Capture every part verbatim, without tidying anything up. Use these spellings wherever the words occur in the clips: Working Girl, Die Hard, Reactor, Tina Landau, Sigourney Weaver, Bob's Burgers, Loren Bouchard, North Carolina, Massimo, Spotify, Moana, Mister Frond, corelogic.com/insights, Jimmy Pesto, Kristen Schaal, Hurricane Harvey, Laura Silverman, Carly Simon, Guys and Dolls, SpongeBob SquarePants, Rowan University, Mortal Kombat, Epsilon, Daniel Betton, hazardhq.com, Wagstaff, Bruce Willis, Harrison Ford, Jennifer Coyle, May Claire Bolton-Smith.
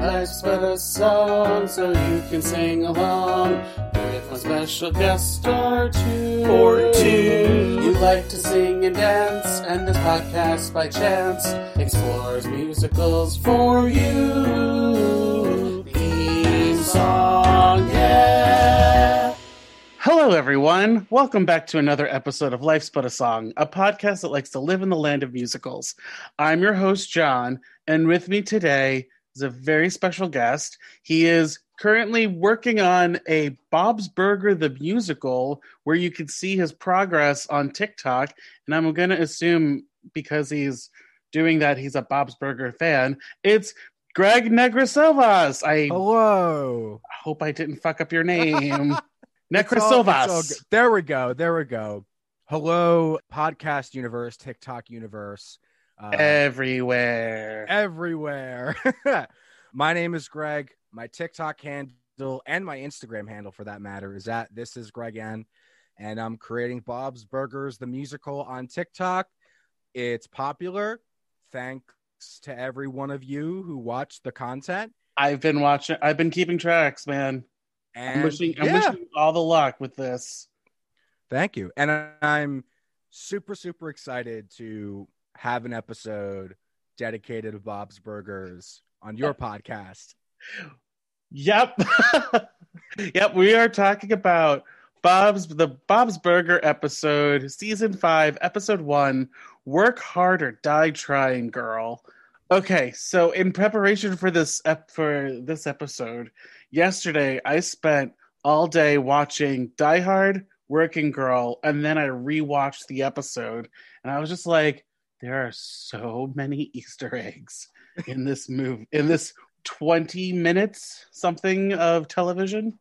Life's Better Song, so you can sing along with a special guest or two. Or two. You like to sing and dance, and this podcast by chance explores musicals for you. Theme song, yeah. Hello, everyone. Welcome back to another episode of Life's But a Song, a podcast that likes to live in the land of musicals. I'm your host, John, and with me today is a very special guest. He is currently working on a Bob's Burger the Musical, where you can see his progress on TikTok. And I'm going to assume because he's doing that, he's a Bob's Burger fan. It's Greg Negrosovas. I Hello. I hope I didn't fuck up your name. Negrosovas. There we go. There we go. Hello, podcast universe, TikTok universe. Uh, everywhere. Everywhere. My name is Greg. My TikTok handle and my Instagram handle, for that matter, is at This Is Greg N. And I'm creating Bob's Burgers the Musical on TikTok. It's popular. Thanks to every one of you who watched the content. I've been watching. I've been keeping tracks, man. And I'm wishing, I'm yeah. wishing you all the luck with this. Thank you. And I'm super, super excited to have an episode dedicated to Bob's Burgers on your podcast. Yep. Yep. We are talking about Bob's, the Bob's Burger episode, season five, episode one, Work Hard or Die Trying, Girl. Okay, so in preparation for this ep- for this episode, yesterday I spent all day watching Die Hard, Working Girl, and then I rewatched the episode, and I was just like, there are so many Easter eggs in this movie, in this twenty minutes something of television.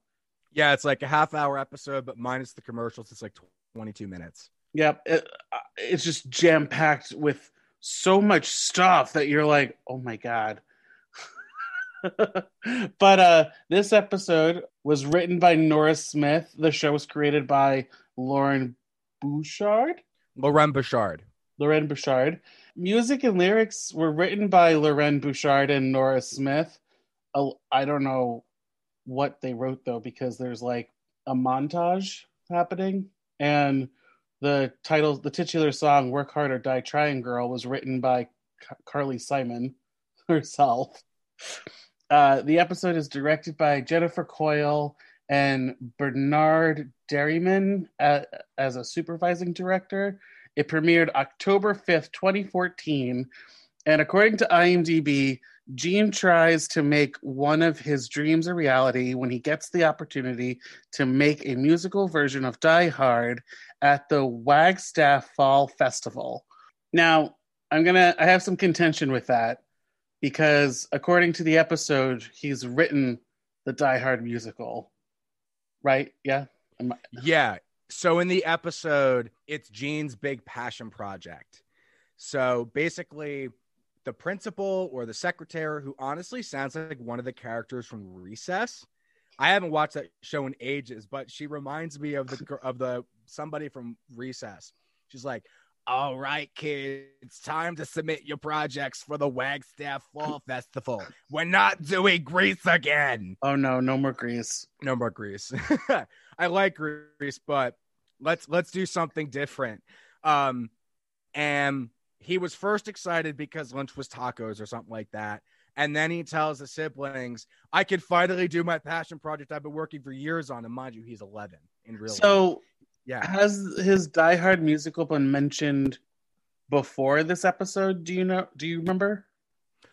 Yeah, it's like a half hour episode, but minus the commercials, it's like twenty-two minutes. Yep. It, it's just jam packed with so much stuff that you're like, oh my God. But uh, this episode was written by Nora Smith. The show was created by Loren Bouchard. Loren Bouchard. Loren Bouchard. Music and lyrics were written by Loren Bouchard and Nora Smith. I don't know what they wrote, though, because there's like a montage happening. And the title, the titular song, Work Hard or Die Trying, Girl, was written by Carly Simon herself. Uh, the episode is directed by Jennifer Coyle and Bernard Dairyman uh, as a supervising director. It premiered October fifth, twenty fourteen, and according to I M D B, Gene tries to make one of his dreams a reality when he gets the opportunity to make a musical version of Die Hard at the Wagstaff Fall Festival. Now, I'm gonna, I have some contention with that, because according to the episode, he's written the Die Hard musical, right? Yeah? Am I- yeah. So in the episode, it's Gene's big passion project. So basically, the principal or the secretary, who honestly sounds like one of the characters from Recess. I haven't watched that show in ages, but she reminds me of the of the somebody from Recess. She's like, "All right, kids, it's time to submit your projects for the Wagstaff Fall Festival. We're not doing Grease again." Oh no, no more Grease. No more Grease. I like Grease, but let's let's do something different. Um, and he was first excited because lunch was tacos or something like that. And then he tells the siblings, I could finally do my passion project I've been working for years on. And mind you, he's eleven in real life. So yeah. Has his Die Hard musical been mentioned before this episode? Do you know? Do you remember?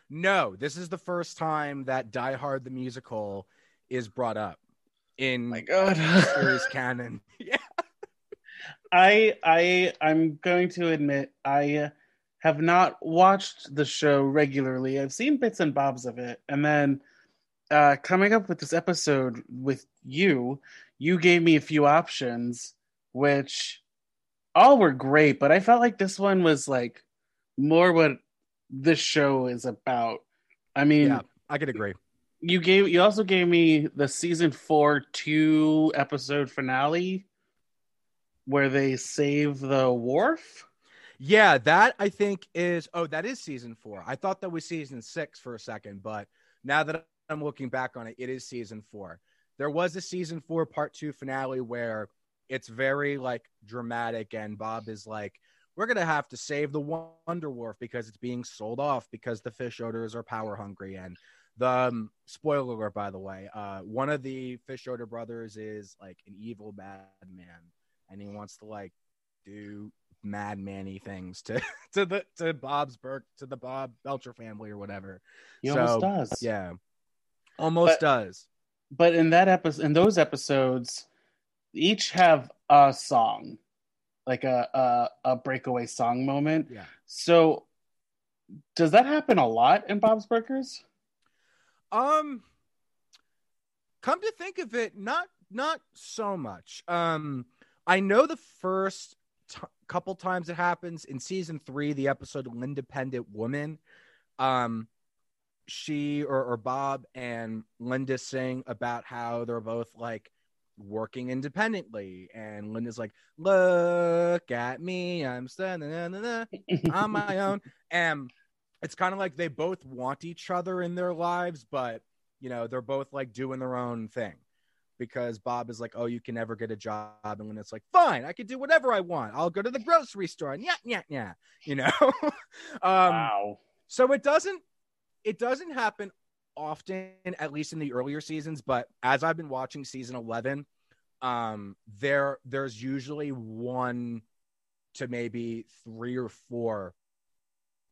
No, this is the first time that Die Hard the musical is brought up in my God series canon. Yeah, I I I'm going to admit I have not watched the show regularly. I've seen bits and bobs of it, and then uh, coming up with this episode with you, you gave me a few options, which all were great, but I felt like this one was like more what this show is about. I mean, yeah, I could agree. You gave you also gave me the season four two episode finale where they save the wharf. Yeah, that I think is oh that is season four. I thought that was season six for a second, but now that I'm looking back on it, it is season four. There was a season four part two finale where it's very like dramatic, and Bob is like, we're going to have to save the Wonder Wharf because it's being sold off because the fish odors are power hungry. And the um, spoiler alert, by the way, uh, one of the fish odor brothers is like an evil bad man, and he wants to like do madman-y things to to the to Bob's Burke to the Bob Belcher family or whatever. He so, almost does. Yeah, almost but, does. But in that episode, in those episodes, each have a song, like a a, a breakaway song moment. Yeah. So, does that happen a lot in Bob's Burgers? Um, come to think of it, not not so much. Um, I know the first t- couple times it happens in season three, the episode "Independent Woman." Um, she or, or Bob and Linda sing about how they're both like working independently, and Linda's like, "Look at me, I'm standing on my own," and it's kind of like they both want each other in their lives, but, you know, they're both like doing their own thing because Bob is like, oh, you can never get a job. And when it's like, fine, I can do whatever I want. I'll go to the grocery store. And yeah, yeah, yeah. You know? um, wow. So it doesn't, it doesn't happen often, at least in the earlier seasons. But as I've been watching season eleven, um, there, there's usually one to maybe three or four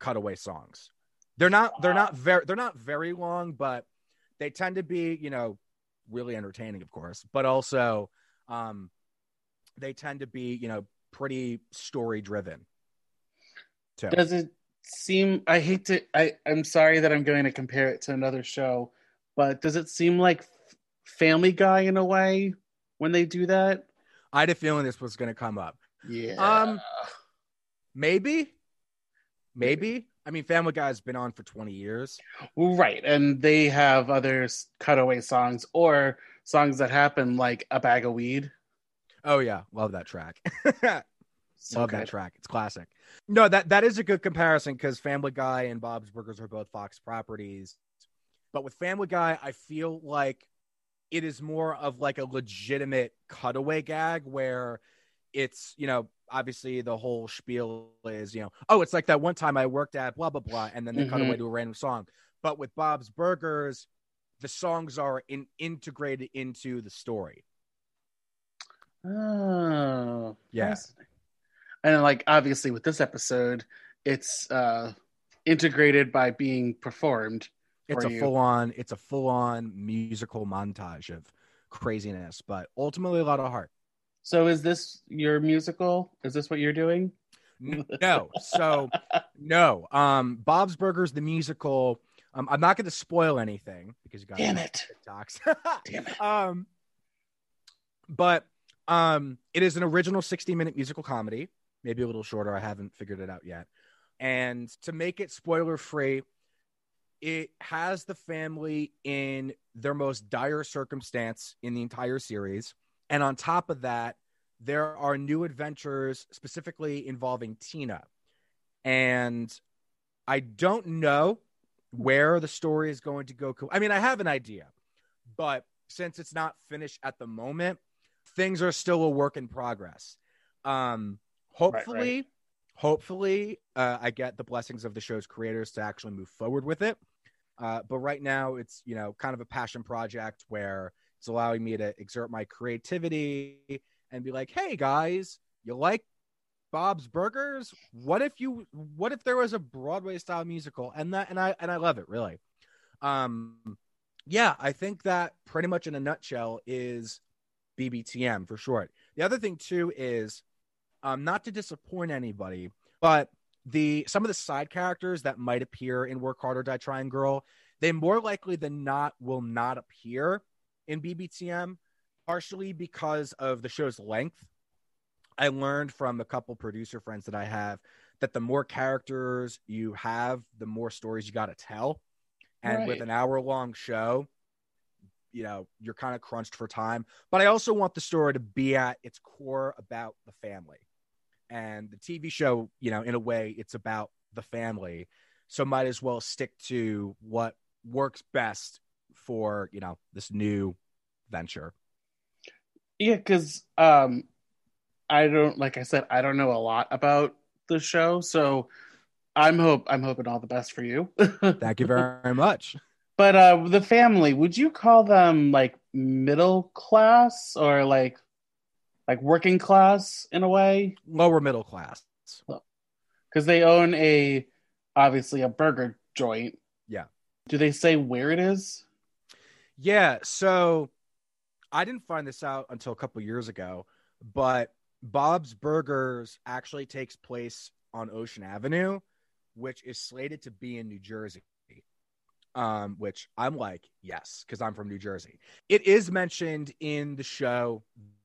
cutaway songs. They're not they're not very they're not very long, but they tend to be, you know, really entertaining, of course, but also um they tend to be, you know, pretty story driven too. Does it seem, I hate to I I'm sorry that I'm going to compare it to another show, but does it seem like Family Guy in a way when they do that? I had a feeling this was going to come up. Yeah. Um maybe Maybe. I mean, Family Guy's been on for twenty years. Right. And they have other cutaway songs or songs that happen, like A Bag of Weed. Oh, yeah. Love that track. so Love good. that track. It's classic. No, that, that is a good comparison because Family Guy and Bob's Burgers are both Fox properties. But with Family Guy, I feel like it is more of like a legitimate cutaway gag where it's, you know, obviously the whole spiel is, you know, oh, it's like that one time I worked at blah, blah, blah. And then they mm-hmm. cut away to a random song. But with Bob's Burgers, the songs are in, integrated into the story. Oh, yes. Yeah. And like, obviously with this episode, it's uh, integrated by being performed. It's a you. full on, it's a full on musical montage of craziness, but ultimately a lot of heart. So is this your musical? Is this what you're doing? No. So no. Um, Bob's Burgers, the musical. Um, I'm not going to spoil anything because you got Damn it. TikToks. Damn it. Um, but um, it is an original sixty minute musical comedy, maybe a little shorter. I haven't figured it out yet. And to make it spoiler free, it has the family in their most dire circumstance in the entire series. And on top of that, there are new adventures specifically involving Tina. And I don't know where the story is going to go. I mean, I have an idea, but since it's not finished at the moment, things are still a work in progress. Um, hopefully, right, right. hopefully uh, I get the blessings of the show's creators to actually move forward with it. Uh, but right now it's, you know, kind of a passion project where it's allowing me to exert my creativity and be like, hey guys, you like Bob's Burgers? What if you, what if there was a Broadway style musical? And that, and I, and I love it really. Um, yeah, I think that pretty much in a nutshell is B B T M for short. The other thing too is um, not to disappoint anybody, but the, some of the side characters that might appear in Work Hard or Die Trying Girl, they more likely than not will not appear in B B T M, partially because of the show's length. I learned from a couple producer friends that I have that the more characters you have, the more stories you got to tell. And right. with an hour long show, you know, you're kind of crunched for time, but I also want the story to be at its core about the family. And the T V show, you know, in a way it's about the family. So might as well stick to what works best for, you know, this new venture? Yeah, because um, I don't, like I said, I don't know a lot about the show, so I'm hope I'm hoping all the best for you. Thank you very much. But uh, the family, would you call them like middle class or like like working class in a way? Lower middle class, because they own a obviously a burger joint. Yeah. Do they say where it is? Yeah. So I didn't find this out until a couple years ago, but Bob's Burgers actually takes place on Ocean Avenue, which is slated to be in New Jersey. Um, which I'm like, yes, because I'm from New Jersey. It is mentioned in the show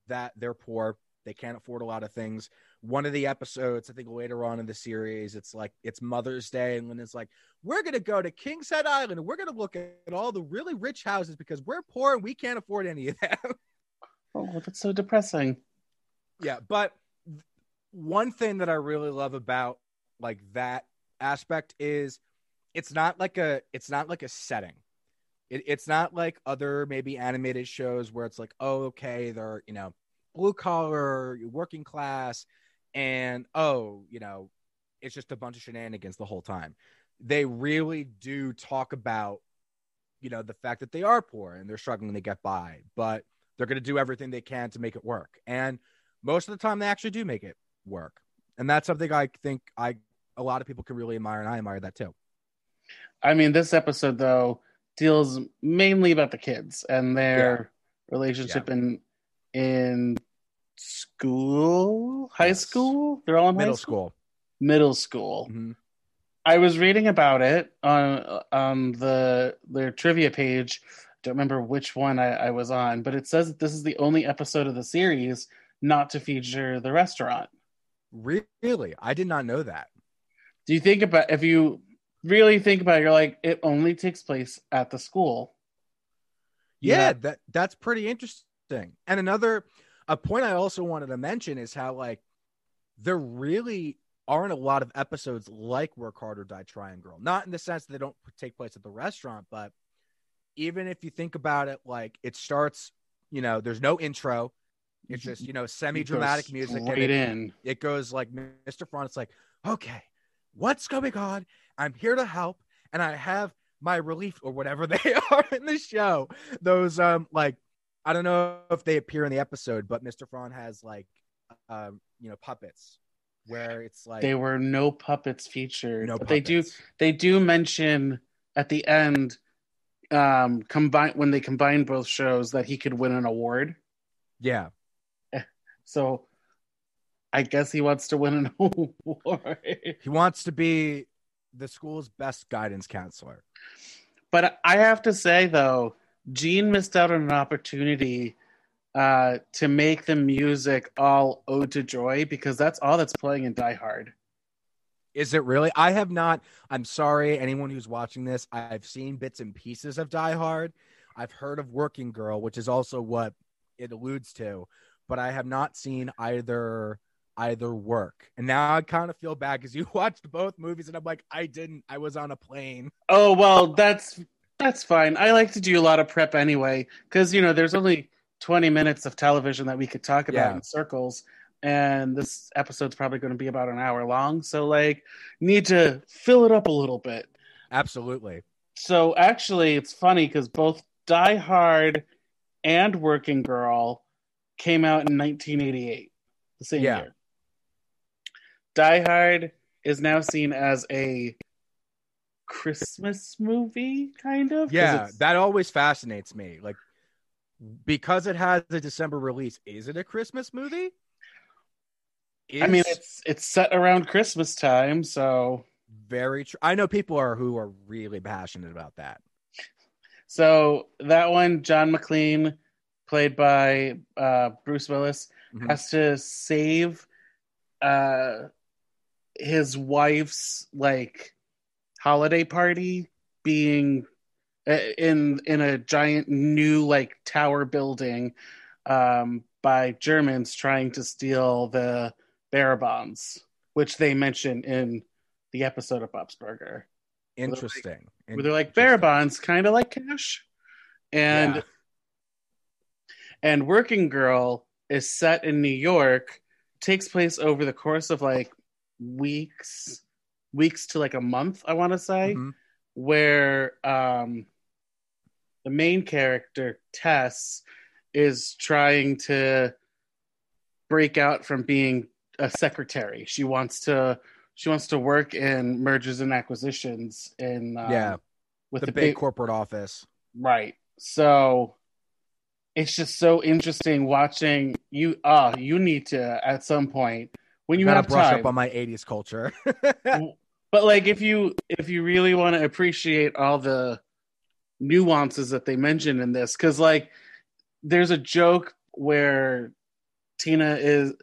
that they're poor. They can't afford a lot of things. One of the episodes, I think later on in the series, it's like, it's Mother's Day. And when it's like, we're going to go to Kings Head Island and we're going to look at all the really rich houses because we're poor and we can't afford any of that. Oh, that's so depressing. Yeah. But one thing that I really love about like that aspect is It's not like a it's not like a setting. It, it's not like other maybe animated shows where it's like, oh, OK, they're, you know, blue collar, working class. And, oh, you know, it's just a bunch of shenanigans the whole time. They really do talk about, you know, the fact that they are poor and they're struggling to get by, but they're going to do everything they can to make it work. And most of the time they actually do make it work. And that's something I think I a lot of people can really admire. And I admire that, too. I mean, this episode, though, deals mainly about the kids and their yeah. relationship yeah. in in school, high yes. school. They're all in middle high school. school. Middle school. Mm-hmm. I was reading about it on um, the their trivia page. Don't remember which one I, I was on, but it says that this is the only episode of the series not to feature the restaurant. Really? I did not know that. Do you think about if you... really think about it, you're like, it only takes place at the school. Yeah, yeah. that that's pretty interesting. And another a point I also wanted to mention is how like there really aren't a lot of episodes like Work Hard or Die Trying Girl. Not in the sense that they don't take place at the restaurant, but even if you think about it, like it starts, you know, there's no intro. It's just, you know, semi-dramatic music. And it, in. it goes like Mister Front's like, okay, what's going on? I'm here to help, and I have my relief or whatever they are in the show. Those, um, like, I don't know if they appear in the episode, but Mister Fron has like, um, you know, puppets where it's like there were no puppets featured. No, but puppets. they do they do mention at the end, um, combine when they combine both shows that he could win an award. Yeah, so I guess he wants to win an award. He wants to be the school's best guidance counselor. But I have to say, though, Gene missed out on an opportunity uh, to make the music all Ode to Joy, because that's all that's playing in Die Hard. Is it really? I have not. I'm sorry, anyone who's watching this. I've seen bits and pieces of Die Hard. I've heard of Working Girl, which is also what it alludes to, but I have not seen either... either work. And now I kind of feel bad because you watched both movies and I'm like, I didn't. I was on a plane. Oh, well, that's that's fine. I like to do a lot of prep anyway because, you know, there's only twenty minutes of television that we could talk about yeah. in circles. And this episode's probably going to be about an hour long. So, like, need to fill it up a little bit. Absolutely. So, actually, it's funny because both Die Hard and Working Girl came out in nineteen eighty-eight, the same yeah. year. Die Hard is now seen as a Christmas movie, kind of. Yeah, that always fascinates me. Like, because it has a December release, is it a Christmas movie? Is... I mean, it's it's set around Christmas time, so very true. I know people are who are really passionate about that. So that one, John McClane, played by uh, Bruce Willis, mm-hmm. has to save. Uh, his wife's like holiday party being in in a giant new like tower building um, by Germans trying to steal the bearer bonds, which they mention in the episode of Bob's Burger. Interesting. Where they're like, where they're like bearer bonds, kind of like cash. And yeah. and Working Girl is set in New York, takes place over the course of like weeks, weeks to like a month, I want to say, mm-hmm. where um, the main character, Tess, is trying to break out from being a secretary. She wants to she wants to work in mergers and acquisitions in um, yeah with the, the big, big corporate office, right? So it's just so interesting watching you. Ah, uh, you need to at some point when you have time brush up on my eighties culture. But like if you if you really want to appreciate all the nuances that they mention in this, because like there's a joke where Tina is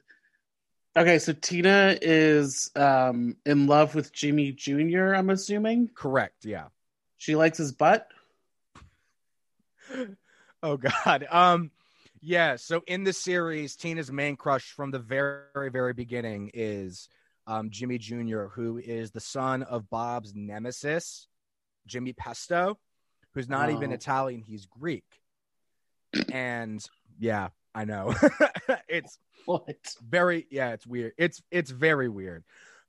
okay. So Tina is um, in love with Jimmy Junior I'm assuming. Correct. Yeah. She likes his butt. Oh God. Um, yeah. So in the series, Tina's main crush from the very, very beginning is um, Jimmy Junior, who is the son of Bob's nemesis, Jimmy Pesto, who's not oh. even Italian. He's Greek. And yeah, I know. It's what? very, yeah, it's weird. It's, it's very weird,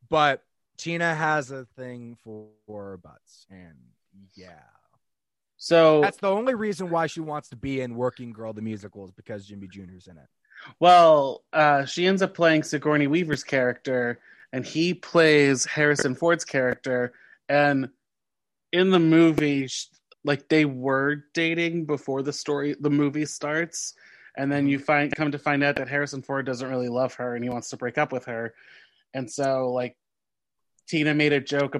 but Tina has a thing for butts and yeah. So that's the only reason why she wants to be in Working Girl, the musical, is because Jimmy Junior's in it. Well, uh, she ends up playing Sigourney Weaver's character and he plays Harrison Ford's character. And in the movie, she, like they were dating before the story, the movie starts. And then you find come to find out that Harrison Ford doesn't really love her and he wants to break up with her. And so like Tina made a joke.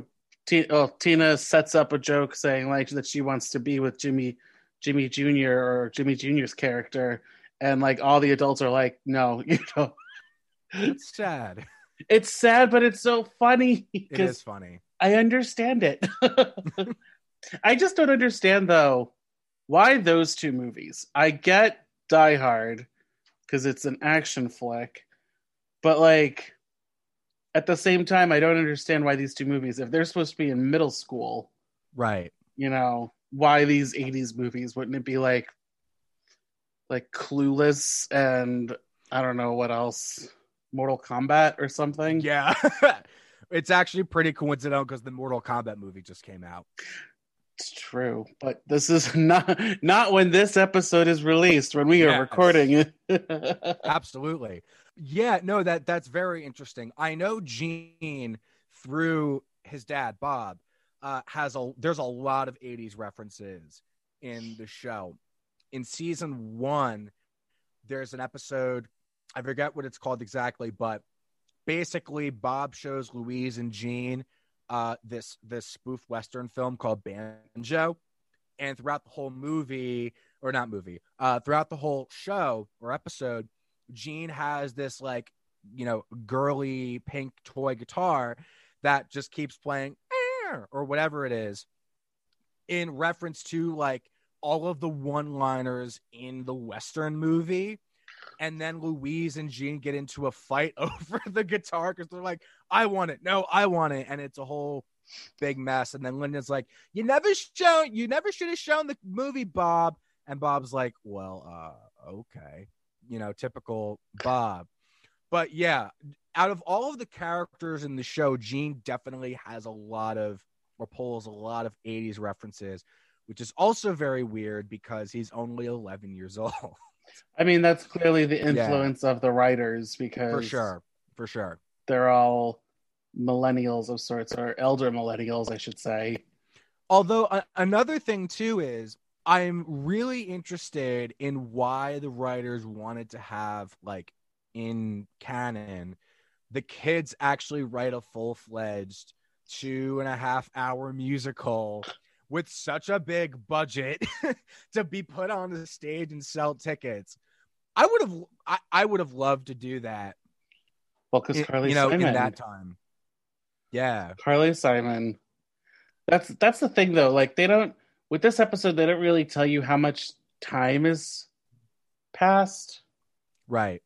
T, oh, Tina sets up a joke saying like that she wants to be with Jimmy, Jimmy Junior or Jimmy Junior's character. And like all the adults are like, no, you know, it's sad. It's sad, but it's so funny. It is funny. I understand it. I just don't understand, though, why those two movies. I get Die Hard because it's an action flick, but like at the same time, I don't understand why these two movies, if they're supposed to be in middle school, right? You know, why these eighties movies? Wouldn't it be like like Clueless and I don't know what else, Mortal Kombat or something? Yeah. It's actually pretty coincidental because the Mortal Kombat movie just came out. It's true, but this is not not when this episode is released, when we yes. are recording it. Absolutely. Yeah, no, that that's very interesting. I know Gene, through his dad, Bob, uh, has a there's a lot of eighties references in the show. In season one, there's an episode, I forget what it's called exactly, but basically, Bob shows Louise and Gene uh, this this spoof Western film called Banjo. And throughout the whole movie, or not movie, uh, throughout the whole show or episode, Gene has this, like, you know, girly pink toy guitar that just keeps playing or whatever it is in reference to, like, all of the one-liners in the Western movie. And then Louise and Gene get into a fight over the guitar because they're like, I want it. No, I want it. And it's a whole big mess. And then Linda's like, you never shown, you never should have shown the movie, Bob. And Bob's like, well, uh, okay. You know, typical Bob. But yeah, out of all of the characters in the show, Gene definitely has a lot of, or pulls a lot of eighties references, which is also very weird because he's only eleven years old. I mean, that's clearly the influence yeah. of the writers because for sure, for sure, they're all millennials of sorts, or elder millennials, I should say. Although uh, another thing too is I'm really interested in why the writers wanted to have, like, in canon, the kids actually write a full-fledged two and a half hour musical with such a big budget to be put on the stage and sell tickets. I would have, I, I would have loved to do that. Well, because Carly, you know, Simon, in that time, yeah, Carly Simon. That's that's the thing, though. Like, they don't with this episode, they don't really tell you how much time is passed, right?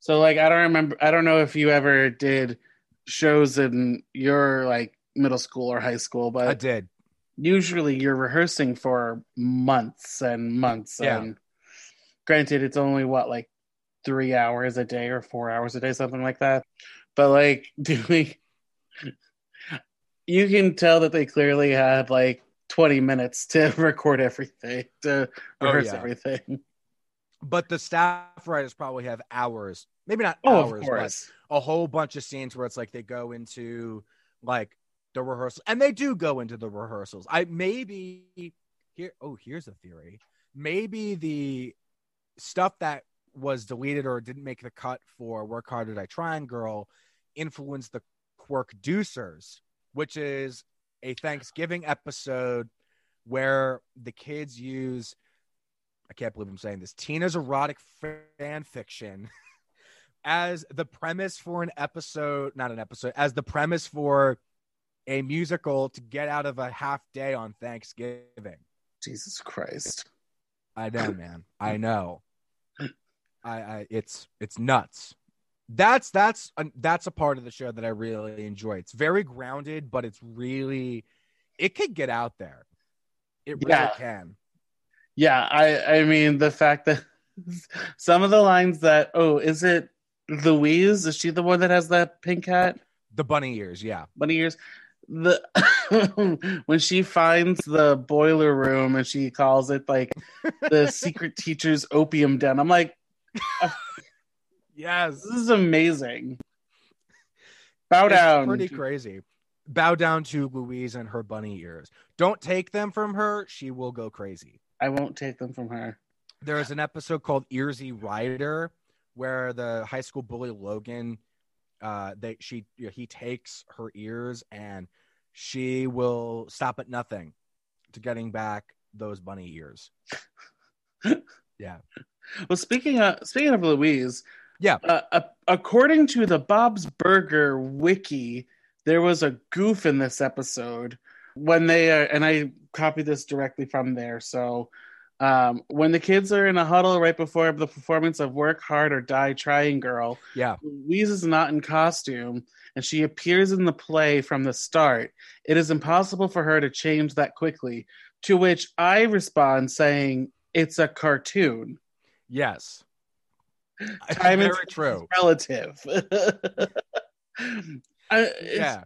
So, like, I don't remember. I don't know if you ever did shows in your, like, middle school or high school, but I did. usually you're rehearsing for months and months. Yeah. And granted, it's only what, like three hours a day or four hours a day, something like that. But like doing, you can tell that they clearly had like twenty minutes to record everything, to rehearse oh, yeah. everything. But the staff writers probably have hours, maybe not oh, hours, but a whole bunch of scenes where it's like they go into like the rehearsal, and they do go into the rehearsals. I maybe here. Oh, here's a theory. Maybe the stuff that was deleted or didn't make the cut for Work Hard Did I Try and Girl influenced the Quirkducers, which is a Thanksgiving episode where the kids use, I can't believe I'm saying this, Tina's erotic fan fiction as the premise for an episode, not an episode, as the premise for a musical to get out of a half day on Thanksgiving. Jesus Christ. I know, man. I know. I, I it's it's nuts. That's that's a, that's a part of the show that I really enjoy. It's very grounded, but it's really, it could get out there. It really yeah. can. Yeah, I I mean the fact that some of the lines that oh is it Louise? Is she the one that has that pink hat? The bunny ears, yeah, bunny ears. The when she finds the boiler room and she calls it like the secret teacher's opium den. I'm like. Yes, this is amazing. Bow it's down. Pretty crazy. Bow down to Louise and her bunny ears. Don't take them from her. She will go crazy. I won't take them from her. There is an episode called Earsy Rider where the high school bully Logan, uh, they she he takes her ears and she will stop at nothing to getting back those bunny ears. Yeah. Well, speaking of speaking of Louise. Yeah. Uh, uh, according to the Bob's Burger wiki, there was a goof in this episode when they are, and I copied this directly from there. So um, when the kids are in a huddle right before the performance of Work Hard or Die Trying Girl, yeah. Louise is not in costume and she appears in the play from the start. It is impossible for her to change that quickly, to which I respond saying it's a cartoon. Yes. Time is true. Relative. I, yeah,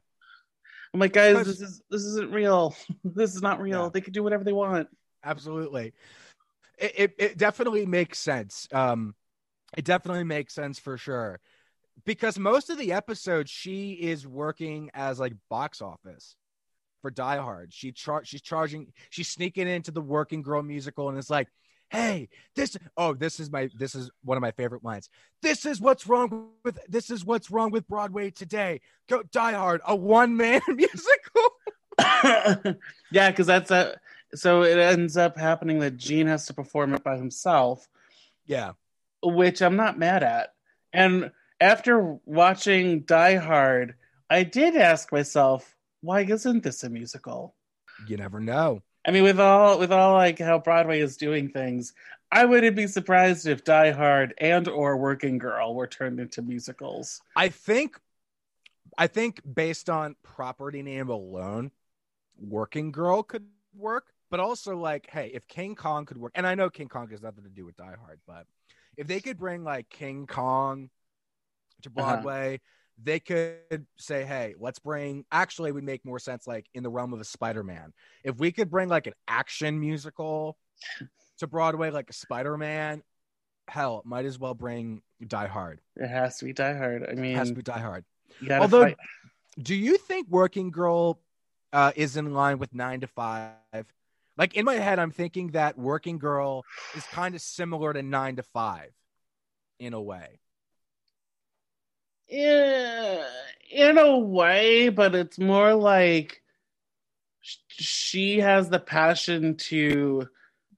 I'm like, guys, this is this isn't real. This is not real. Yeah. They can do whatever they want. Absolutely. It, it it definitely makes sense. Um, it definitely makes sense for sure, because most of the episodes she is working as like box office for Die Hard. She char- she's charging. She's sneaking into the Working Girl musical, and it's like. Hey, this, oh, this is my, this is one of my favorite lines. This is what's wrong with, this is what's wrong with Broadway today. Go Die Hard, a one-man musical. Yeah, because that's a, so it ends up happening that Gene has to perform it by himself. Yeah. Which I'm not mad at. And after watching Die Hard, I did ask myself, why isn't this a musical? You never know. I mean, with all with all like how Broadway is doing things, I wouldn't be surprised if Die Hard and or Working Girl were turned into musicals. I think, I think based on property name alone, Working Girl could work. But also, like, hey, if King Kong could work, and I know King Kong has nothing to do with Die Hard, but if they could bring like King Kong to Broadway, uh-huh. they could say, hey, let's bring, actually it would make more sense like in the realm of a Spider-Man. If we could bring like an action musical to Broadway, like a Spider-Man, hell, might as well bring Die Hard. It has to be Die Hard. I mean, it has to be Die Hard. Although, fight. Do you think Working Girl uh, is in line with Nine to Five? Like in my head, I'm thinking that Working Girl is kind of similar to Nine to Five in a way. Yeah, in a way, but it's more like sh- she has the passion to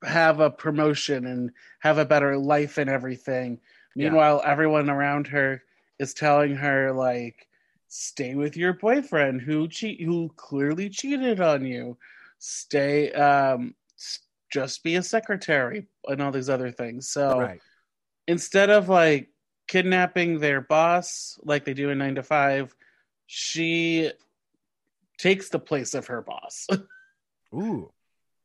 have a promotion and have a better life and everything. Yeah. Meanwhile, everyone around her is telling her, like, stay with your boyfriend who che- who clearly cheated on you. Stay, um, just be a secretary and all these other things. So right. Instead of, like, kidnapping their boss like they do in Nine to Five, she takes the place of her boss. Ooh.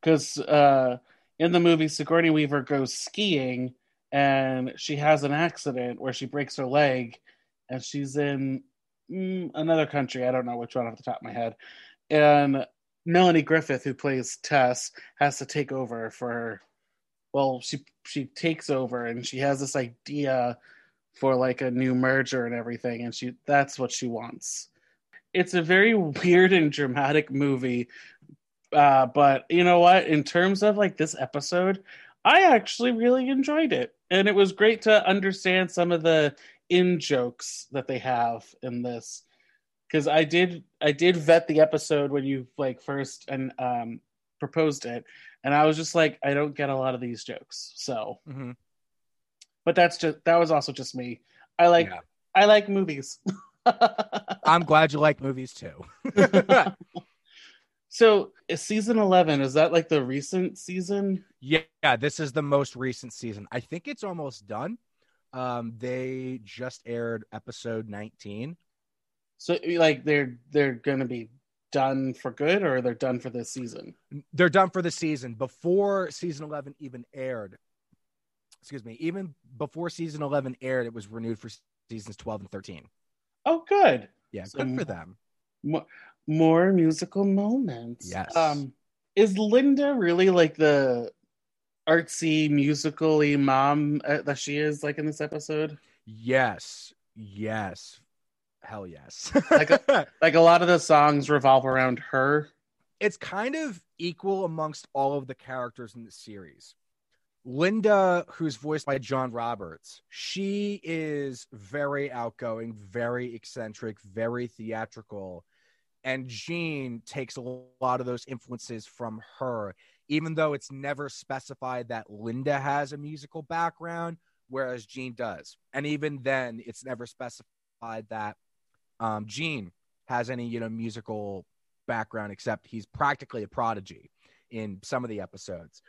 Because uh, in the movie, Sigourney Weaver goes skiing and she has an accident where she breaks her leg and she's in mm, another country. I don't know which one off the top of my head. And Melanie Griffith, who plays Tess, has to take over for her. Well, she she takes over and she has this idea for like a new merger and everything, and she that's what she wants. It's a very weird and dramatic movie, uh, but you know what? In terms of like this episode, I actually really enjoyed it, and it was great to understand some of the in jokes that they have in this. Because I did I did vet the episode when you like first and um, proposed it. And I was just like, I don't get a lot of these jokes. So, mm-hmm. But that's just, that was also just me. I like, yeah. I like movies. I'm glad you like movies too. So is season eleven, is that like the recent season? Yeah, yeah, this is the most recent season. I think it's almost done. Um, they just aired episode nineteen. So like they're, they're going to be done for good, or they're done for this season? They're done for the season. Before season eleven even aired, excuse me, even before season eleven aired, it was renewed for seasons twelve and thirteen. Oh, good. Yeah, so good for them. More, more musical moments. Yes. Um, is Linda really like the artsy, musical-y mom uh, that she is like in this episode? Yes. Yes. Hell yes. like, a, like a lot of the songs revolve around her. It's kind of equal amongst all of the characters in the series. Linda, who's voiced by John Roberts, she is very outgoing, very eccentric, very theatrical. And Jean takes a lot of those influences from her, even though it's never specified that Linda has a musical background, whereas Jean does. And even then, it's never specified that Um, Gene has any, you know, musical background, except he's practically a prodigy in some of the episodes.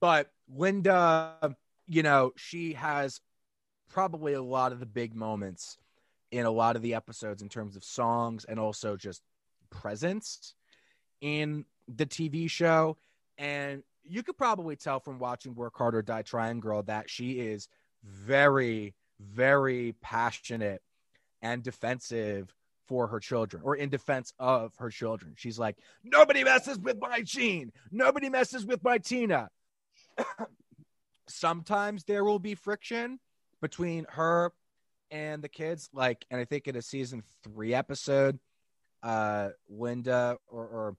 But Linda, you know, she has probably a lot of the big moments in a lot of the episodes in terms of songs and also just presence in the T V show. And you could probably tell from watching Work Hard or Die Trying Girl that she is very, very passionate and defensive for her children, or in defense of her children. She's like, nobody messes with my Jean. Nobody messes with my Tina. Sometimes there will be friction between her and the kids. Like, and I think in a season three episode, uh, Linda, or, or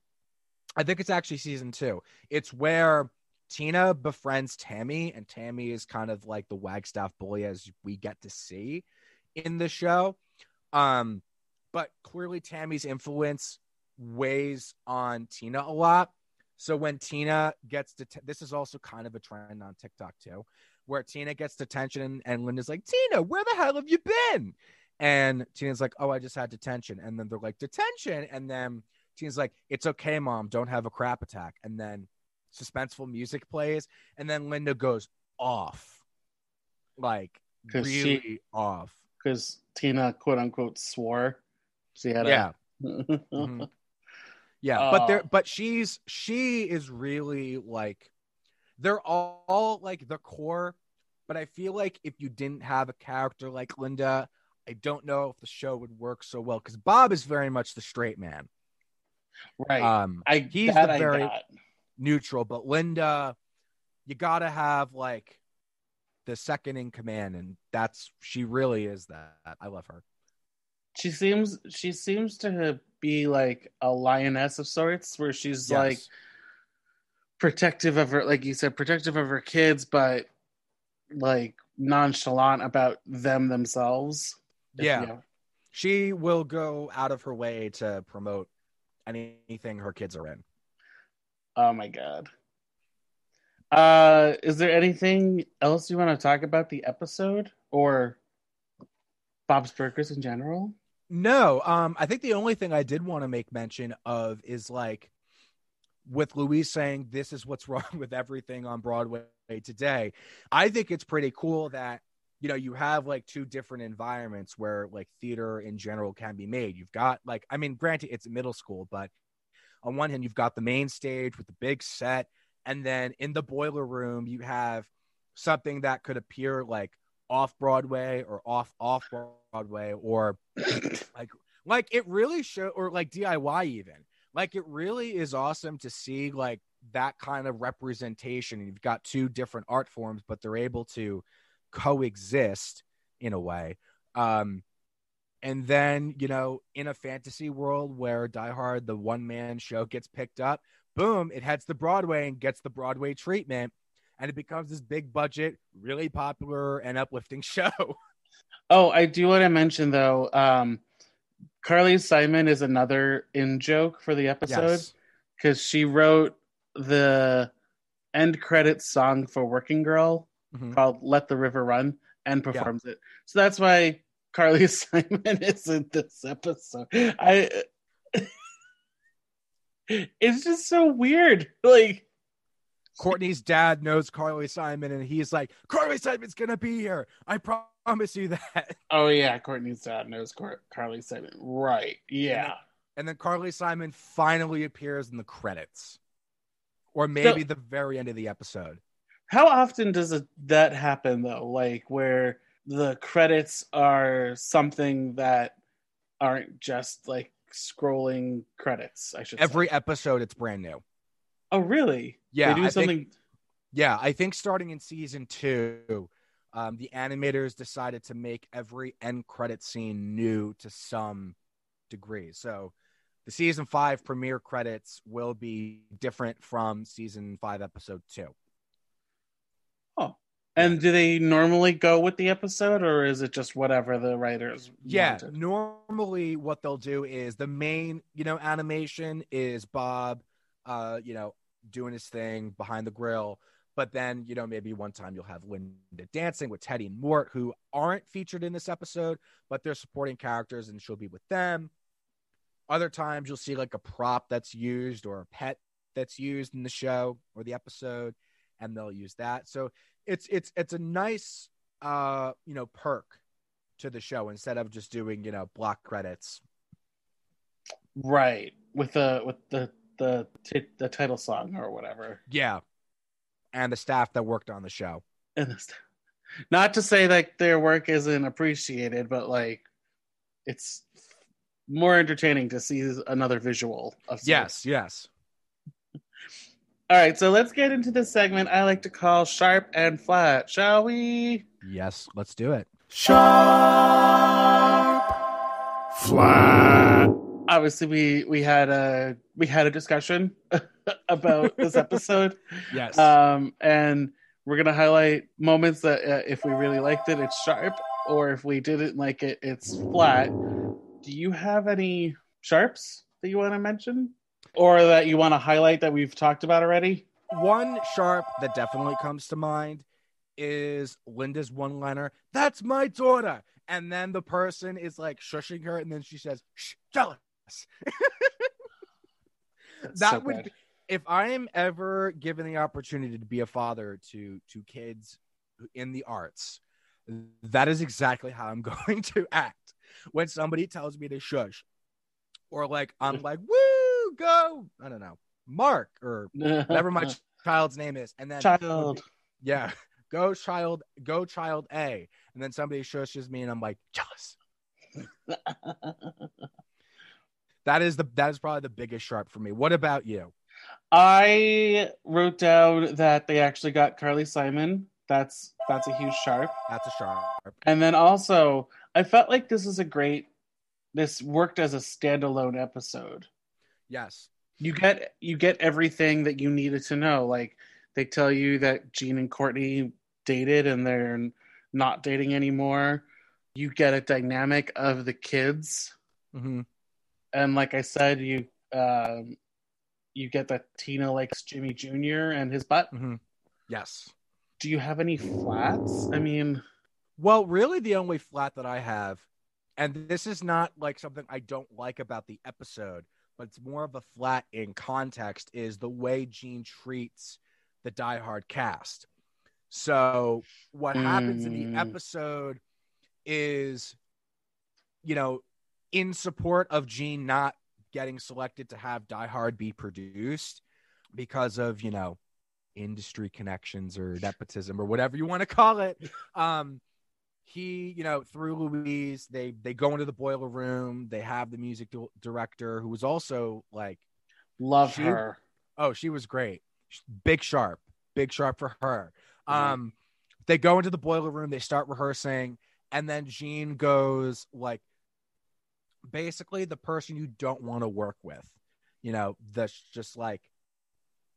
I think it's actually season two. It's where Tina befriends Tammy, and Tammy is kind of like the Wagstaff bully as we get to see in the show. Um, but clearly Tammy's influence weighs on Tina a lot. So when Tina gets det- this is also kind of a trend on TikTok too, where Tina gets detention and Linda's like, Tina, where the hell have you been? And Tina's like, oh, I just had detention. And then they're like, detention. And then Tina's like, it's okay, mom, don't have a crap attack. And then suspenseful music plays. And then Linda goes off, like really she- off. Because Tina, quote unquote, swore. She had yeah, a... mm-hmm. yeah. Uh, but there, but she's she is really like, they're all, all like the core. But I feel like if you didn't have a character like Linda, I don't know if the show would work so well. Because Bob is very much the straight man, right? Um, I he's the very neutral, but Linda, you gotta have like the second in command, and that's she really is that. I love her. She seems she seems to be like a lioness of sorts, where she's yes. like protective of her, like you said, protective of her kids, but like nonchalant about them themselves. Yeah, you know. She will go out of her way to promote anything her kids are in. Oh my god. Uh, is there anything else you want to talk about the episode or Bob's Burgers in general? No. Um, I think the only thing I did want to make mention of is like with Louise saying this is what's wrong with everything on Broadway today. I think it's pretty cool that, you know, you have like two different environments where like theater in general can be made. You've got like, I mean, granted it's middle school, but on one hand, you've got the main stage with the big set. And then in the boiler room, you have something that could appear like off Broadway or off off Broadway, or like, like it really show, or like D I Y even. Like, it really is awesome to see like that kind of representation. You've got two different art forms, but they're able to coexist in a way. Um, and then, you know, in a fantasy world where Die Hard, the one-man show, gets picked up, boom, it heads to Broadway and gets the Broadway treatment, and it becomes this big budget, really popular and uplifting show. Oh, I do want to mention, though, um, Carly Simon is another in-joke for the episode, because yes. she wrote the end credits song for Working Girl, mm-hmm. called Let the River Run, and performs yeah. it. So that's why Carly Simon is in this episode. I it's just so weird. Like, Courtney's dad knows Carly Simon, and he's like, Carly Simon's gonna be here, I promise you that. Oh yeah, Courtney's dad knows Car- Carly Simon, right? Yeah. And then, and then Carly Simon finally appears in the credits, or maybe so, the very end of the episode. How often does it, that happen though? Like, where the credits are something that aren't just like scrolling credits, I should Every say. Every episode, it's brand new. Oh, really? Yeah. They do I something. Think, yeah, I think starting in season two, um, the animators decided to make every end credit scene new to some degree. So the season five premiere credits will be different from season five, episode two. Oh. And do they normally go with the episode, or is it just whatever the writers Yeah, wanted? Normally what they'll do is the main, you know, animation is Bob, uh, you know, doing his thing behind the grill. But then, you know, maybe one time you'll have Linda dancing with Teddy and Mort, who aren't featured in this episode, but they're supporting characters and she'll be with them. Other times you'll see like a prop that's used or a pet that's used in the show or the episode, and they'll use that. So it's it's it's a nice uh you know perk to the show, instead of just doing, you know, block credits. Right. With the with the the t- the title song or whatever. Yeah. And the staff that worked on the show. And the staff. Not to say that their work isn't appreciated, but like, it's more entertaining to see another visual of something. Yes, yes. All right, so let's get into this segment I like to call Sharp and Flat, shall we? Yes, let's do it. Sharp, Flat. Obviously, we we had a we had a discussion about this episode. Yes, um, and we're gonna highlight moments that uh, if we really liked it, it's sharp, or if we didn't like it, it's flat. Do you have any sharps that you want to mention? Or that you want to highlight that we've talked about already? One sharp that definitely comes to mind is Linda's one-liner, "That's my daughter!" And then the person is like shushing her, and then she says, "Shh, jealous." That so would be, if I am ever given the opportunity to be a father to to kids in the arts, that is exactly how I'm going to act when somebody tells me to shush, or like I'm like, "Woo! Go," I don't know, Mark or whatever my child's name is, and then child, yeah, go child, go child A, and then somebody shushes me, and I'm like, jealous. That is the that is probably the biggest sharp for me. What about you? I wrote down that they actually got Carly Simon. That's that's a huge sharp. That's a sharp. And then also, I felt like this is a great. This worked as a standalone episode. Yes, you get you get everything that you needed to know. Like, they tell you that Gene and Courtney dated and they're not dating anymore. You get a dynamic of the kids, mm-hmm. and like I said, you um, you get that Tina likes Jimmy Junior and his butt. Mm-hmm. Yes. Do you have any flats? I mean, well, really, the only flat that I have, and this is not like something I don't like about the episode, but it's more of a flat in context, is the way Gene treats the Die Hard cast. So what mm. happens in the episode is, you know, in support of Gene not getting selected to have Die Hard be produced because of, you know, industry connections or nepotism or whatever you want to call it. Um, he, you know, through Louise, they, they go into the boiler room. They have the music do- director who was also like, love she, her. Oh, she was great. Big sharp, big sharp for her. Um, mm-hmm. They go into the boiler room. They start rehearsing. And then Gene goes like, basically the person you don't want to work with, you know, that's just like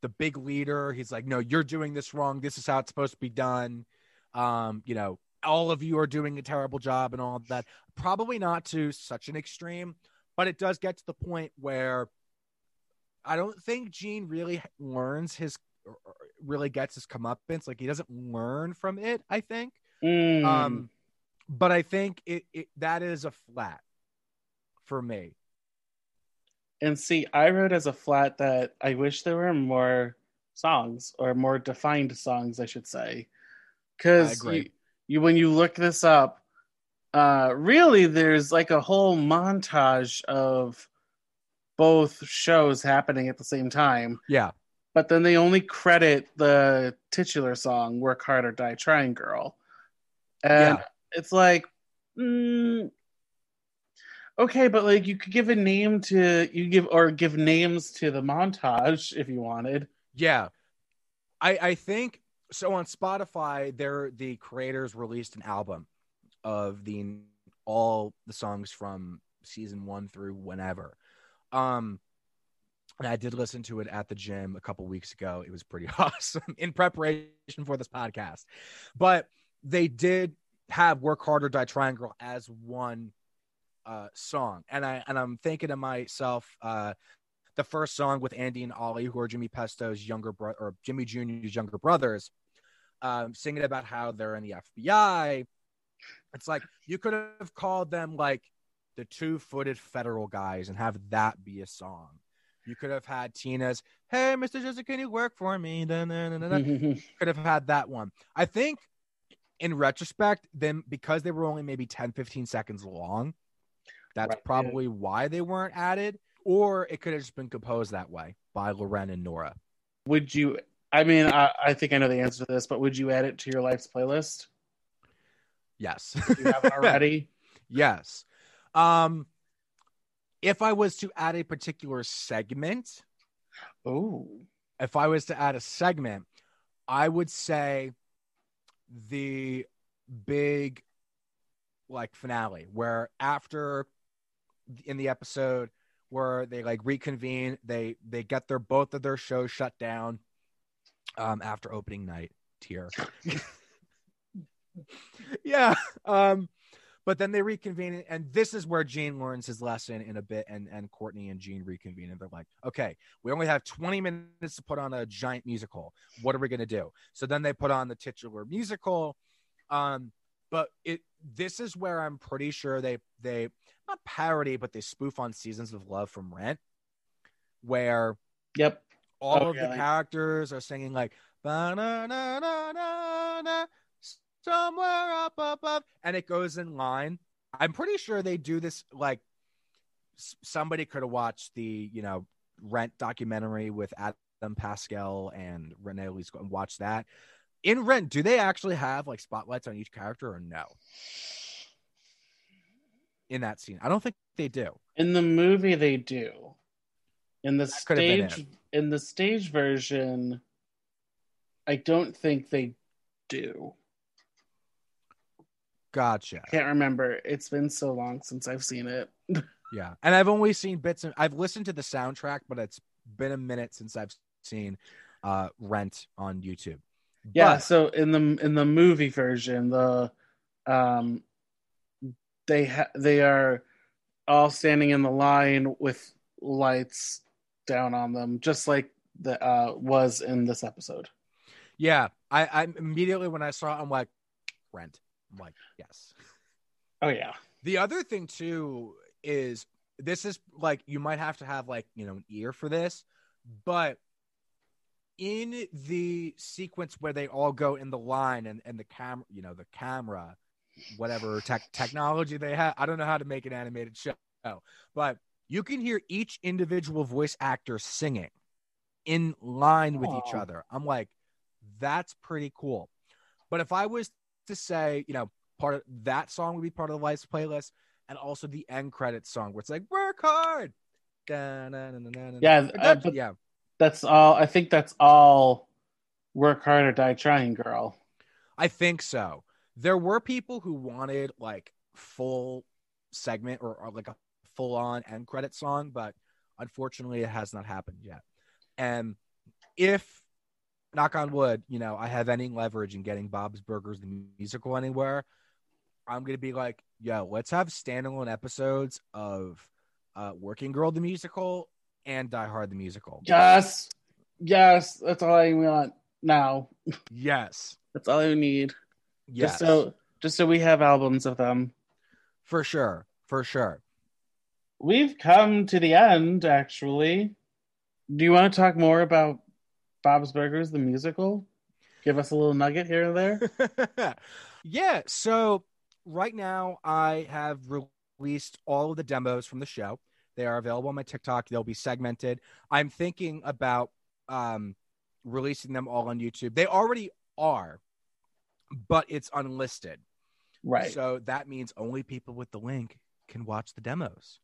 the big leader. He's like, no, you're doing this wrong. This is how it's supposed to be done. Um, you know, all of you are doing a terrible job and all of that. Probably not to such an extreme, but it does get to the point where I don't think Gene really learns his, really gets his comeuppance. Like he doesn't learn from it, I think. Mm. Um, but I think it, it that is a flat for me. And see, I wrote as a flat that I wish there were more songs or more defined songs, I should say. Because you, you, when you look this up, uh, really there's like a whole montage of both shows happening at the same time. Yeah. But then they only credit the titular song, Work Hard or Die Trying Girl. And yeah. It's like... Mm, okay, but like you could give a name to you give or give names to the montage if you wanted. Yeah, I I think so. On Spotify, there the creators released an album of the all the songs from season one through whenever. Um, and I did listen to it at the gym a couple weeks ago. It was pretty awesome in preparation for this podcast. But they did have "Work Hard or Die Trying Girl" as one uh song, and i and i'm thinking to myself, uh the first song with Andy and Ollie, who are Jimmy Pesto's younger brother, or Jimmy Junior's younger brothers, um singing about how they're in the F B I. It's like you could have called them like the two-footed federal guys and have that be a song. You could have had Tina's "Hey Mister Joseph, can you work for me?" Could have had that one. I think in retrospect, then, because they were only maybe ten fifteen seconds long, that's right, probably yeah. why they weren't added, or it could have just been composed that way by Loren and Nora. Would you, I mean, I, I think I know the answer to this, but would you add it to your life's playlist? Yes. If you haven't already? Yes. Um, if I was to add a particular segment, oh, if I was to add a segment, I would say the big, like, finale, where after in the episode where they like reconvene, they they get their both of their shows shut down um after opening night tier. yeah um but then they reconvene, and this is where Gene learns his lesson in a bit, and and Courtney and Gene reconvene, and they're like, okay, we only have twenty minutes to put on a giant musical. What are we gonna do? So then they put on the titular musical. um But it this is where I'm pretty sure they they not parody, but they spoof on Seasons of Love from Rent, where yep all oh, of yeah, the like... characters are singing like na na na na somewhere up above, and it goes in line. I'm pretty sure they do this. Like somebody could have watched the you know Rent documentary with Adam Pascal and Renee Lee's and watched that. In Rent, do they actually have like spotlights on each character or no? In that scene, I don't think they do. In the movie, they do. In the stage, in the stage version, I don't think they do. Gotcha. Can't remember. It's been so long since I've seen it. Yeah, and I've only seen bits. Of, I've listened to the soundtrack, but it's been a minute since I've seen uh, Rent on YouTube. Yeah, but, so in the in the movie version, the um, they ha- they are all standing in the line with lights down on them, just like the uh, was in this episode. Yeah, I, I immediately when I saw it, I'm like, Rent. I'm like, yes. Oh yeah. The other thing too is this is like you might have to have like you know an ear for this, but. In the sequence where they all go in the line and, and the camera, you know, the camera, whatever tech technology they have, I don't know how to make an animated show, but You can hear each individual voice actor singing in line with oh. each other. I'm like, that's pretty cool. But if I was to say, you know, part of that song would be part of the Life's playlist, and also the end credits song where it's like, work hard. Da, na, na, na, na, yeah, na, na. yeah. That's all. I think that's all work hard or die trying, girl. I think so. There were people who wanted like full segment or, or like a full on end credit song, but unfortunately it has not happened yet. And if, knock on wood, you know, I have any leverage in getting Bob's Burgers the musical anywhere, I'm going to be like, yo, let's have standalone episodes of uh, Working Girl the musical and Die Hard the musical. Yes. Yes. That's all I want now. Yes. That's all I need. Yes. Just so, just so we have albums of them. For sure. For sure. We've come to the end, actually. Do you want to talk more about Bob's Burgers the musical? Give us a little nugget here or there. Yeah, so right now I have released all of the demos from the show. They are available on my TikTok. They'll be segmented. I'm thinking about um releasing them all on YouTube. They already are, but it's unlisted, right? So that means only people with the link can watch the demos.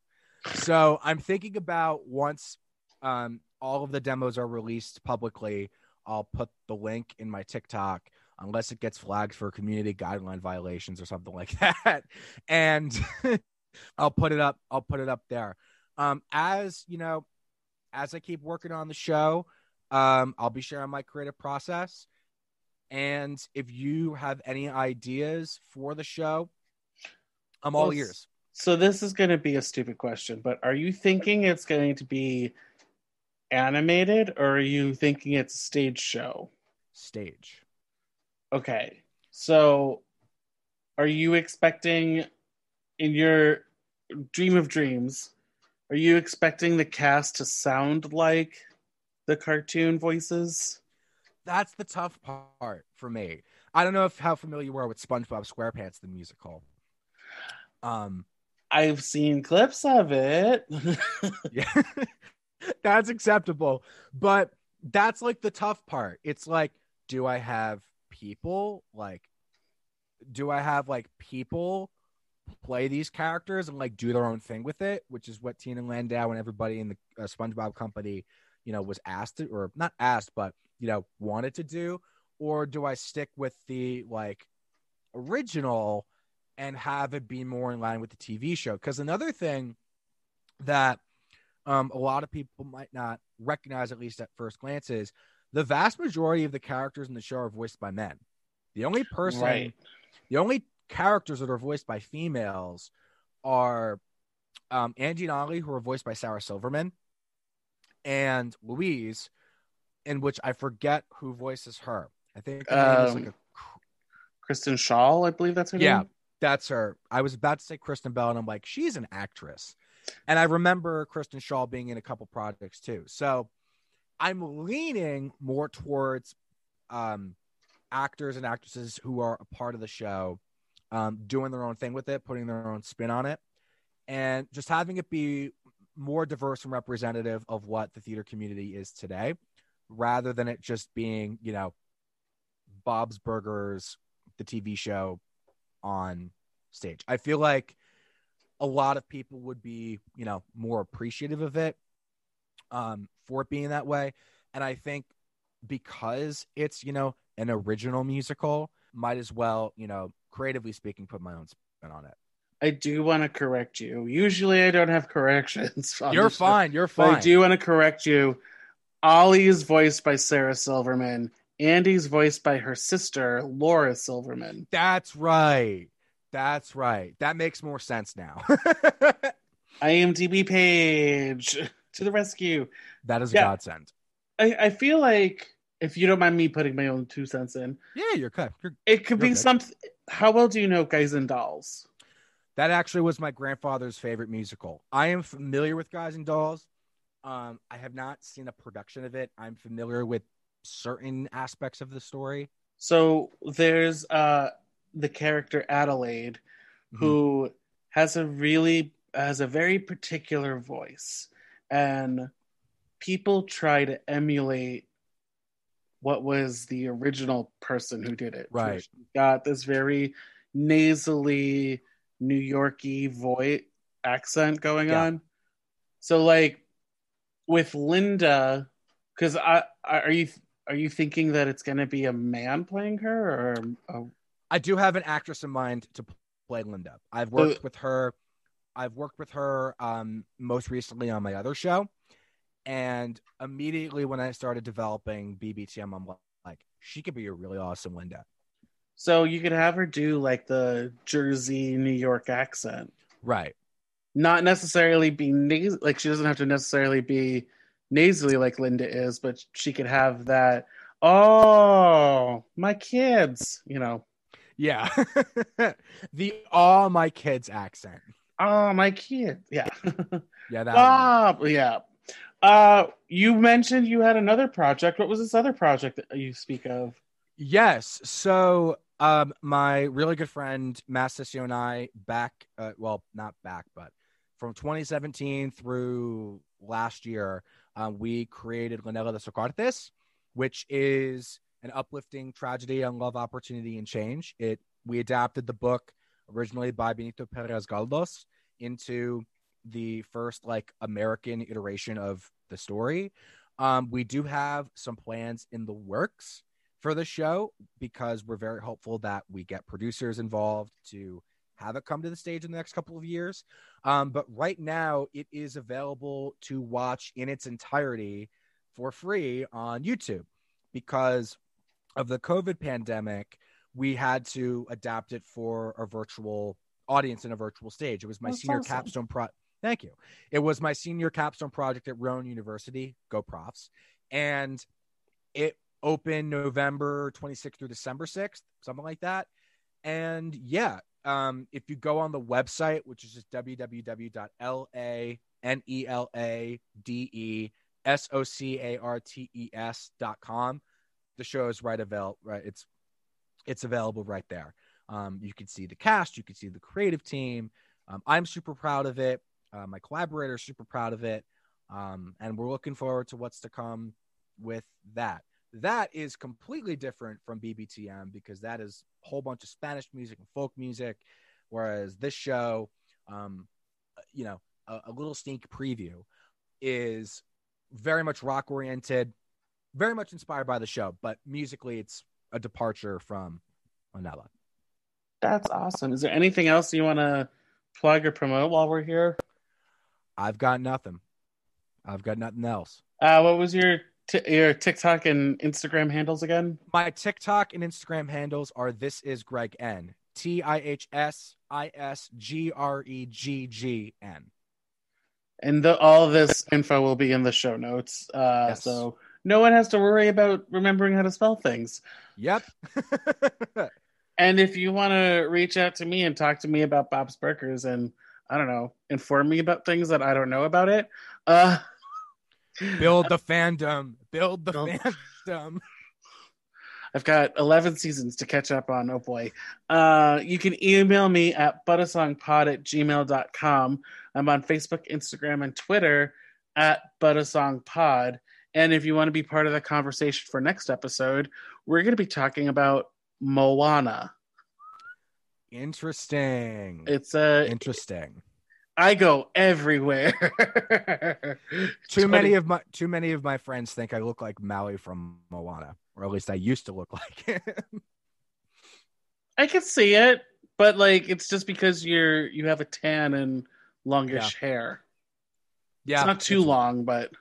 So I'm thinking about, once um all of the demos are released publicly, I'll put the link in my TikTok, unless it gets flagged for community guideline violations or something like that. And I'll put it up. I'll put it up there. Um, as you know, as I keep working on the show, um, I'll be sharing my creative process. And if you have any ideas for the show, I'm all well, ears. So this is going to be a stupid question, but are you thinking it's going to be animated, or are you thinking it's a stage show? Stage. Okay, so are you expecting, in your dream of dreams, are you expecting the cast to sound like the cartoon voices? That's the tough part for me. I don't know if how familiar you are with SpongeBob SquarePants the musical. Um, I've seen clips of it. Yeah. That's acceptable, but that's like the tough part. It's like, do I have people like do I have like people play these characters and like do their own thing with it, which is what Tina Landau and everybody in the uh, SpongeBob company, you know, was asked to, or not asked, but, you know, wanted to do? Or do I stick with the like original and have it be more in line with the T V show? Because another thing that Um, a lot of people might not recognize, at least at first glance, is the vast majority of the characters in the show are voiced by men. The only person, right. the only characters that are voiced by females are um, Angie and Ollie, who are voiced by Sarah Silverman, and Louise, in which I forget who voices her. I think her um, name is like a... Kristen Schaal, I believe that's her yeah, name. Yeah, that's her. I was about to say Kristen Bell, and I'm like, she's an actress. And I remember Kristen Schaal being in a couple projects too. So I'm leaning more towards um, actors and actresses who are a part of the show, um, doing their own thing with it, putting their own spin on it, and just having it be more diverse and representative of what the theater community is today, rather than it just being, you know, Bob's Burgers, the T V show, on stage. I feel like a lot of people would be, you know, more appreciative of it um, for it being that way. And I think because it's, you know, an original musical, might as well, you know, creatively speaking, put my own spin on it. I do want to correct you. Usually I don't have corrections. You're fine. You're fine. I do want to correct you. Ollie is voiced by Sarah Silverman. Andy's voiced by her sister, Laura Silverman. That's right. That's right. That makes more sense now. IMDb page to the rescue. That is yeah. a godsend. I, I feel like, if you don't mind me putting my own two cents in. Yeah, you're cut. You're, it could be something. How well do you know Guys and Dolls? That actually was my grandfather's favorite musical. I am familiar with Guys and Dolls. Um, I have not seen a production of it. I'm familiar with certain aspects of the story. So there's... Uh, the character Adelaide, who mm-hmm. has a really has a very particular voice, and people try to emulate what was the original person who did it. Right. She got this very nasally New Yorky voice accent going yeah. on. So like with Linda, because I, I are you are you thinking that it's going to be a man playing her? Or a... I do have an actress in mind to play Linda. I've worked so, with her. I've worked with her um, most recently on my other show. And immediately when I started developing B B T M, I'm like, she could be a really awesome Linda. So you could have her do like the Jersey, New York accent. Right. Not necessarily be nas- like she doesn't have to necessarily be nasally like Linda is, but she could have that. Oh, my kids, you know. Yeah. The all my kids accent. Oh, my kids. Yeah. Yeah. That Bob. One. Yeah. Uh, you mentioned you had another project. What was this other project that you speak of? Yes. So um, my really good friend, Massimo, and I back, uh, well, not back, but from twenty seventeen through last year, uh, we created Lanela de Socartes, which is an uplifting tragedy on love, opportunity, and change. It We adapted the book originally by Benito Pérez Galdos into the first like American iteration of the story. Um, we do have some plans in the works for the show because we're very hopeful that we get producers involved to have it come to the stage in the next couple of years. Um, but right now it is available to watch in its entirety for free on YouTube because of the COVID pandemic. We had to adapt it for a virtual audience and a virtual stage. It was my That's senior awesome. capstone pro. Thank you. It was my senior capstone project at Rowan University, go Profs. And it opened November twenty-sixth through December sixth, something like that. And yeah, um, if you go on the website, which is just w w w dot lanela de socartes dot com, the show is right available. Right, it's it's available right there. Um, you can see the cast, you can see the creative team. Um, I'm super proud of it. Uh, my collaborator's super proud of it. Um, and we're looking forward to what's to come with that. That is completely different from B B T M because that is a whole bunch of Spanish music and folk music. Whereas this show, um, you know, a, a little sneak preview is very much rock oriented, very much inspired by the show, but musically it's a departure from Onella. That's awesome. Is there anything else you want to plug or promote while we're here? I've got nothing. I've got nothing else. Uh, what was your t- your TikTok and Instagram handles again? My TikTok and Instagram handles are This Is Greg N. T I H S I S G R E G G N. And the, all this info will be in the show notes. Uh, yes. So no one has to worry about remembering how to spell things. Yep. And if you want to reach out to me and talk to me about Bob's Burgers and, I don't know, inform me about things that I don't know about it. Uh, build the fandom. Build the build. fandom. I've got eleven seasons to catch up on. Oh, boy. Uh, you can email me at buttasongpod at gmail dot com. I'm on Facebook, Instagram, and Twitter at buttasongpod. And if you want to be part of the conversation for next episode, we're going to be talking about Moana. Interesting. It's a interesting. I go everywhere. too twenty many of my too many of my friends think I look like Maui from Moana, or at least I used to look like him. I can see it, but like it's just because you're you have a tan and longish yeah. hair. Yeah, it's not too it's, long, but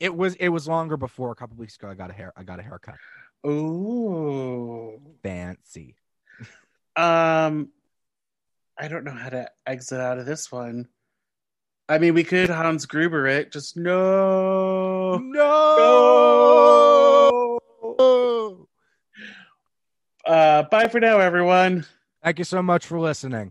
it was it was longer before. A couple weeks ago, I got a hair I got a haircut. Ooh, fancy. um I don't know how to exit out of this one. I mean, we could Hans Gruber it. Just no no no uh bye for now, everyone. Thank you so much for listening.